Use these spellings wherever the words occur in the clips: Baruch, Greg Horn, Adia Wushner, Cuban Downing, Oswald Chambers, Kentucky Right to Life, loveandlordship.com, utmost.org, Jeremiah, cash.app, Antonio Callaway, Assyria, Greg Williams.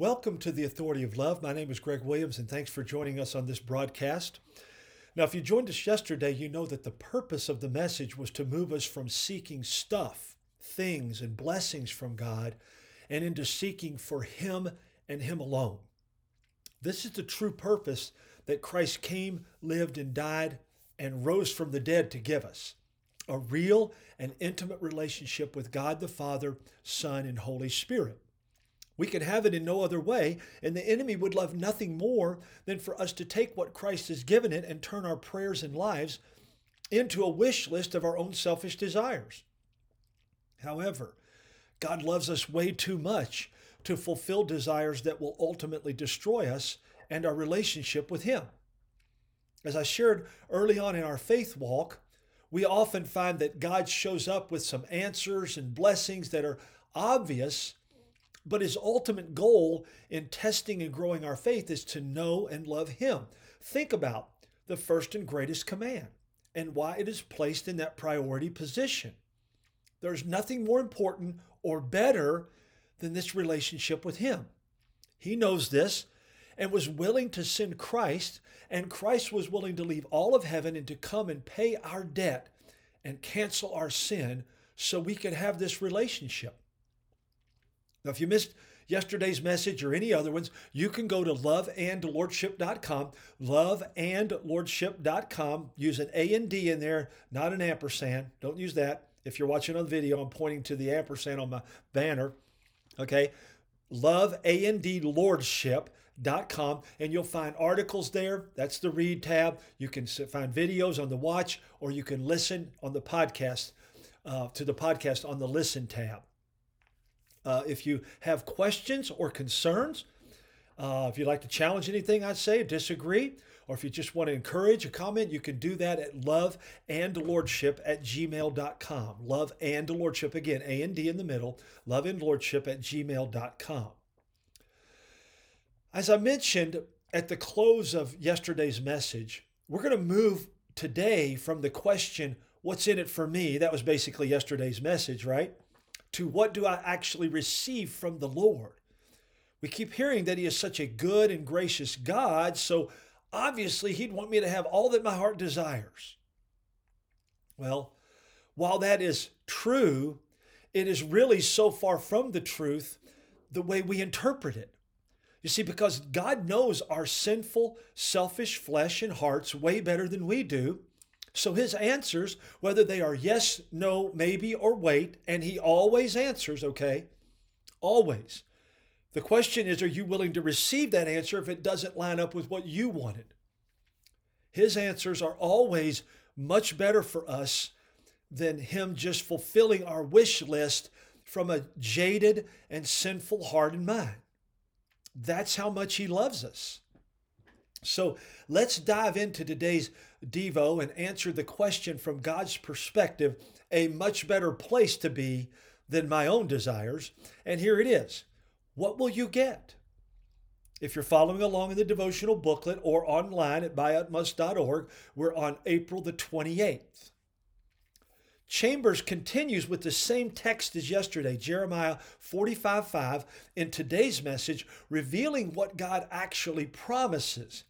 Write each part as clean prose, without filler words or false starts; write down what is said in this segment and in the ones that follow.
Welcome to the Authority of Love. My name is Greg Williams, and thanks for joining us on this broadcast. Now, if you joined us yesterday, you know that the purpose of the message was to move us from seeking stuff, things, and blessings from God, and into seeking for Him and Him alone. This is the true purpose that Christ came, lived, and died, and rose from the dead to give us: a real and intimate relationship with God the Father, Son, and Holy Spirit. We can have it in no other way, and the enemy would love nothing more than for us to take what Christ has given it and turn our prayers and lives into a wish list of our own selfish desires. However, God loves us way too much to fulfill desires that will ultimately destroy us and our relationship with Him. As I shared early on in our faith walk, we often find that God shows up with some answers and blessings that are obvious, but His ultimate goal in testing and growing our faith is to know and love Him. Think about the first and greatest command and why it is placed in that priority position. There's nothing more important or better than this relationship with Him. He knows this and was willing to send Christ, and Christ was willing to leave all of heaven and to come and pay our debt and cancel our sin so we could have this relationship. Now, if you missed yesterday's message or any other ones, you can go to loveandlordship.com, loveandlordship.com. Use an A and D in there, not an ampersand. Don't use that. If you're watching on video, I'm pointing to the ampersand on my banner. Okay, loveandlordship.com, and you'll find articles there. That's the read tab. You can find videos on the watch, or you can listen on the podcast, to the podcast on the listen tab. If you have questions or concerns, if you'd like to challenge anything I say, disagree, or if you just want to encourage a comment, you can do that at loveandlordship@gmail.com. Love and Lordship, again, A and D in the middle, loveandlordship@gmail.com. As I mentioned at the close of yesterday's message, we're going to move today from the question, what's in it for me? That was basically yesterday's message, right? To what do I actually receive from the Lord? We keep hearing that He is such a good and gracious God, so obviously He'd want me to have all that my heart desires. Well, while that is true, it is really so far from the truth the way we interpret it. You see, because God knows our sinful, selfish flesh and hearts way better than we do, so His answers, whether they are yes, no, maybe, or wait, and He always answers, okay? Always. The question is, are you willing to receive that answer if it doesn't line up with what you wanted? His answers are always much better for us than Him just fulfilling our wish list from a jaded and sinful heart and mind. That's how much He loves us. So let's dive into today's Devo and answer the question from God's perspective, a much better place to be than my own desires. And here it is. What will you get? If you're following along in the devotional booklet or online at utmost.org, we're on April the 28th. Chambers continues with the same text as yesterday, Jeremiah 45:5, in today's message, revealing what God actually promises.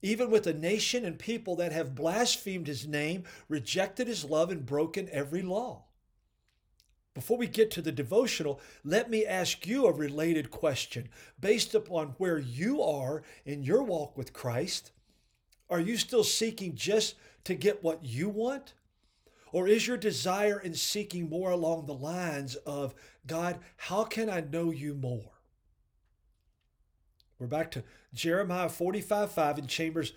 Even with a nation and people that have blasphemed His name, rejected His love, and broken every law. Before we get to the devotional, let me ask you a related question. Based upon where you are in your walk with Christ, are you still seeking just to get what you want? Or is your desire in seeking more along the lines of, God, how can I know you more? We're back to Jeremiah 45:5, and Chambers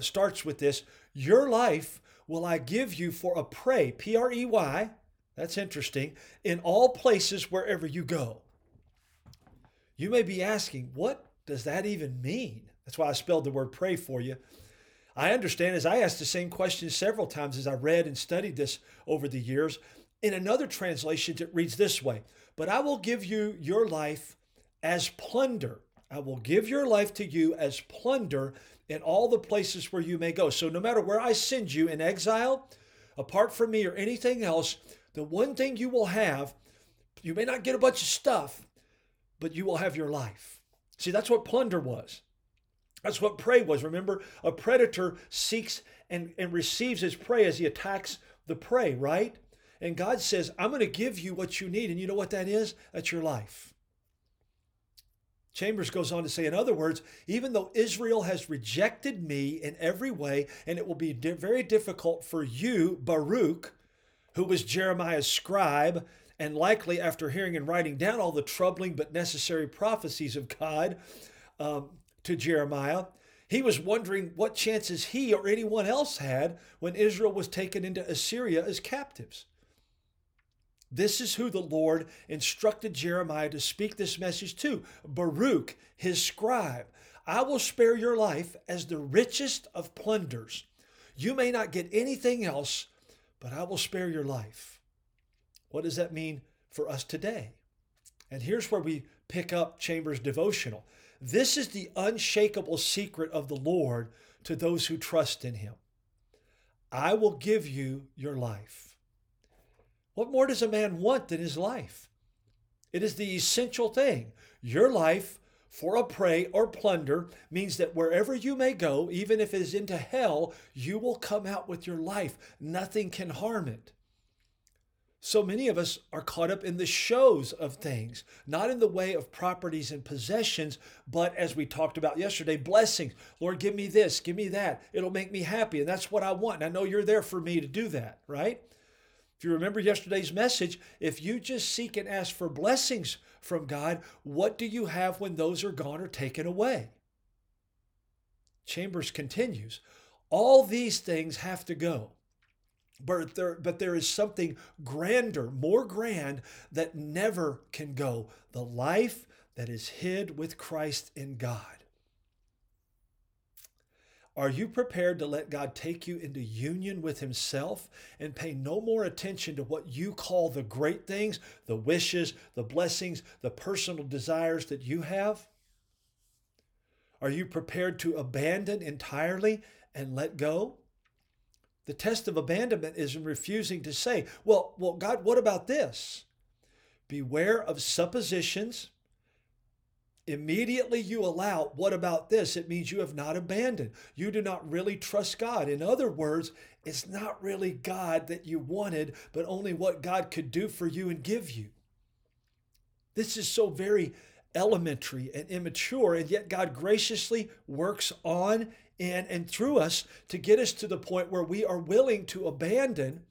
starts with this. Your life will I give you for a prey, P-R-E-Y, that's interesting, in all places wherever you go. You may be asking, what does that even mean? That's why I spelled the word prey for you. I understand, as I asked the same question several times as I read and studied this over the years. In another translation, it reads this way, but I will give you your life as plunder. I will give your life to you as plunder in all the places where you may go. So no matter where I send you in exile, apart from me or anything else, the one thing you will have, you may not get a bunch of stuff, but you will have your life. See, that's what plunder was. That's what prey was. Remember, a predator seeks and receives his prey as he attacks the prey, right? And God says, I'm going to give you what you need. And you know what that is? That's your life. Chambers goes on to say, in other words, even though Israel has rejected me in every way, and it will be very difficult for you, Baruch, who was Jeremiah's scribe, and likely after hearing and writing down all the troubling but necessary prophecies of God to Jeremiah, he was wondering what chances he or anyone else had when Israel was taken into Assyria as captives. This is who the Lord instructed Jeremiah to speak this message to, Baruch, his scribe. I will spare your life as the richest of plunders. You may not get anything else, but I will spare your life. What does that mean for us today? And here's where we pick up Chambers' devotional. This is the unshakable secret of the Lord to those who trust in him. I will give you your life. What more does a man want than his life? It is the essential thing. Your life for a prey or plunder means that wherever you may go, even if it is into hell, you will come out with your life. Nothing can harm it. So many of us are caught up in the shows of things, not in the way of properties and possessions, but as we talked about yesterday, blessings. Lord, give me this, give me that. It'll make me happy, and that's what I want. And I know you're there for me to do that, right? If you remember yesterday's message, if you just seek and ask for blessings from God, what do you have when those are gone or taken away? Chambers continues, all these things have to go. But there is something grander, more grand, that never can go. The life that is hid with Christ in God. Are you prepared to let God take you into union with himself and pay no more attention to what you call the great things, the wishes, the blessings, the personal desires that you have? Are you prepared to abandon entirely and let go? The test of abandonment is in refusing to say, well, God, what about this? Beware of suppositions. Immediately you allow, what about this? It means you have not abandoned. You do not really trust God. In other words, it's not really God that you wanted, but only what God could do for you and give you. This is so very elementary and immature, and yet God graciously works on and through us to get us to the point where we are willing to abandon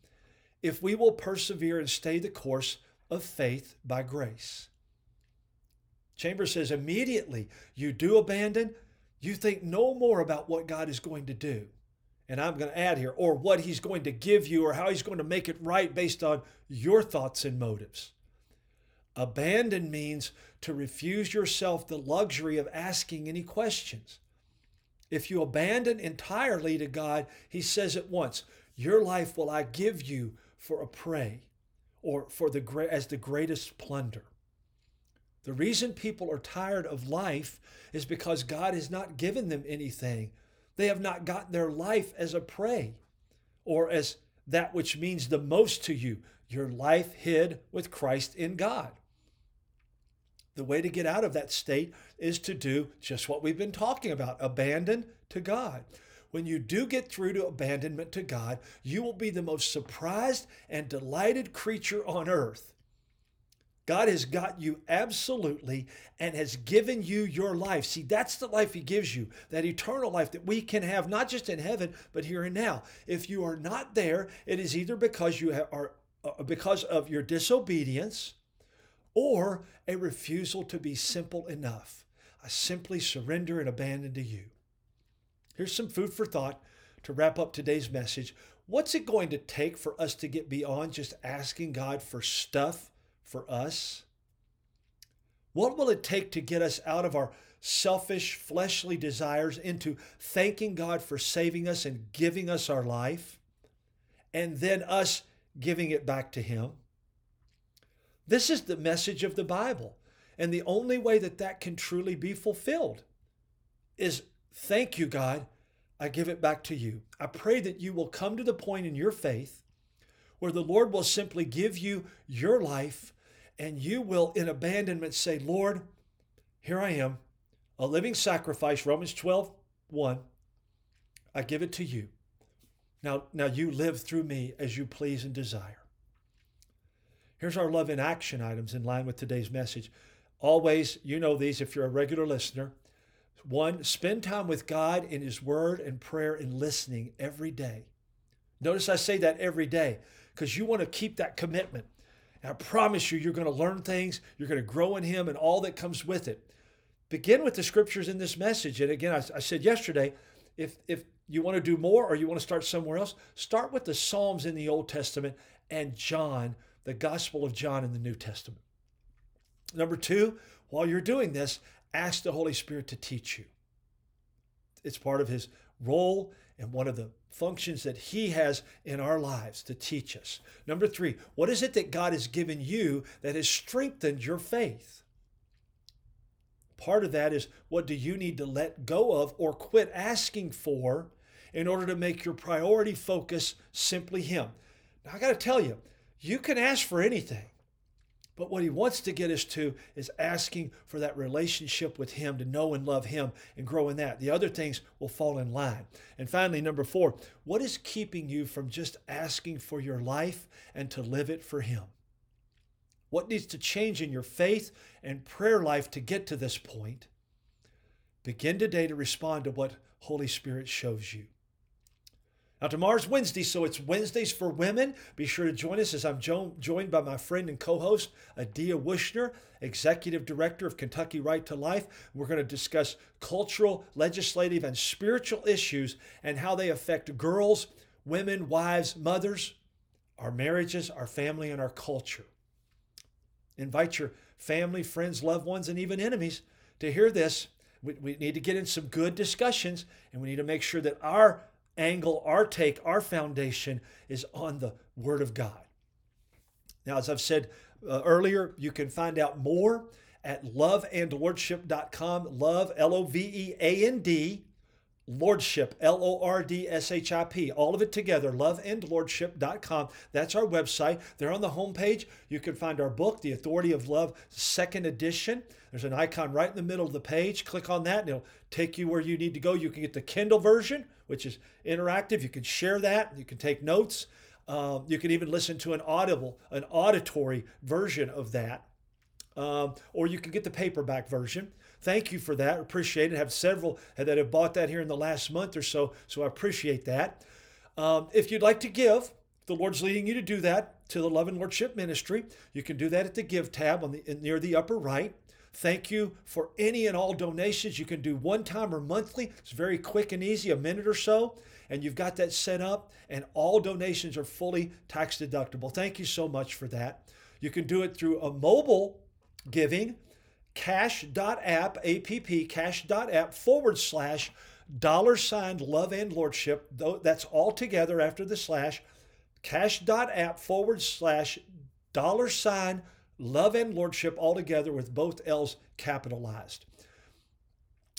if we will persevere and stay the course of faith by grace. Chambers says, immediately you do abandon, you think no more about what God is going to do. And I'm going to add here, or what he's going to give you or how he's going to make it right based on your thoughts and motives. Abandon means to refuse yourself the luxury of asking any questions. If you abandon entirely to God, he says at once, your life will I give you for a prey or for as the greatest plunder. The reason people are tired of life is because God has not given them anything. They have not gotten their life as a prey or as that which means the most to you, your life hid with Christ in God. The way to get out of that state is to do just what we've been talking about, abandon to God. When you do get through to abandonment to God, you will be the most surprised and delighted creature on earth. God has got you absolutely and has given you your life. See, that's the life he gives you, that eternal life that we can have, not just in heaven, but here and now. If you are not there, it is either because you are because of your disobedience, or a refusal to be simple enough. I simply surrender and abandon to you. Here's some food for thought to wrap up today's message. What's it going to take for us to get beyond just asking God for stuff for us? What will it take to get us out of our selfish, fleshly desires into thanking God for saving us and giving us our life, and then us giving it back to him? This is the message of the Bible, and the only way that that can truly be fulfilled is, thank you, God, I give it back to you. I pray that you will come to the point in your faith where the Lord will simply give you your life, and you will, in abandonment, say, Lord, here I am. a living sacrifice, Romans 12:1, I give it to you. Now you live through me as you please and desire. Here's our love in action items in line with today's message. Always, you know these if you're a regular listener. 1, spend time with God in His Word and prayer and listening every day. Notice I say that every day because you want to keep that commitment. And I promise you, you're going to learn things. You're going to grow in Him and all that comes with it. Begin with the scriptures in this message. And again, I said yesterday, if you want to do more or you want to start somewhere else, start with the Psalms in the Old Testament and John, the Gospel of John in the New Testament. 2, while you're doing this, ask the Holy Spirit to teach you. It's part of His role and one of the functions that He has in our lives to teach us. 3, what is it that God has given you that has strengthened your faith? Part of that is, what do you need to let go of or quit asking for in order to make your priority focus simply Him? Now, I got to tell you, you can ask for anything, but what He wants to get us to is asking for that relationship with Him, to know and love Him and grow in that. The other things will fall in line. And finally, 4, what is keeping you from just asking for your life and to live it for Him? What needs to change in your faith and prayer life to get to this point? Begin today to respond to what Holy Spirit shows you. Now, tomorrow's Wednesday, so it's Wednesdays for Women. Be sure to join us as I'm joined by my friend and co-host, Adia Wushner, Executive Director of Kentucky Right to Life. We're going to discuss cultural, legislative, and spiritual issues and how they affect girls, women, wives, mothers, our marriages, our family, and our culture. Invite your family, friends, loved ones, and even enemies to hear this. We need to get in some good discussions, and we need to make sure that our angle, our take, our foundation is on the Word of God. Now, as I've said earlier, you can find out more at loveandlordship.com. Love, L-O-V-E-A-N-D, Lordship, L-O-R-D-S-H-I-P. All of it together, loveandlordship.com. That's our website. There on the homepage, you can find our book, The Authority of Love, 2nd edition. There's an icon right in the middle of the page. Click on that and it'll take you where you need to go. You can get the Kindle version, which is interactive. You can share that. You can take notes. You can even listen to an auditory version of that. Or you can get the paperback version. Thank you for that. Appreciate it. I have several that have bought that here in the last month or so, so I appreciate that. If you'd like to give, the Lord's leading you to do that to the Love and Lordship Ministry. You can do that at the Give tab near the upper right. Thank you for any and all donations. You can do one time or monthly. It's very quick and easy, a minute or so, and you've got that set up, and all donations are fully tax deductible. Thank you so much for that. You can do it through a mobile giving, cash.app, A-P-P, cash.app / $ love and lordship. That's all together after the slash, cash.app / $ love and lordship, all together with both L's capitalized.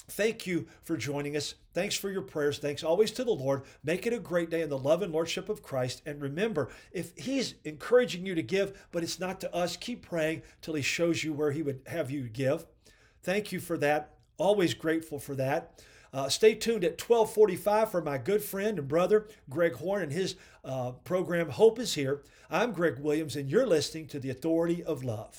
Thank you for joining us. Thanks for your prayers. Thanks always to the Lord. Make it a great day in the love and lordship of Christ. And remember, if He's encouraging you to give, but it's not to us, keep praying till He shows you where He would have you give. Thank you for that. Always grateful for that. Stay tuned at 12:45 for my good friend and brother, Greg Horn, and his program, Hope is Here. I'm Greg Williams, and you're listening to The Authority of Love.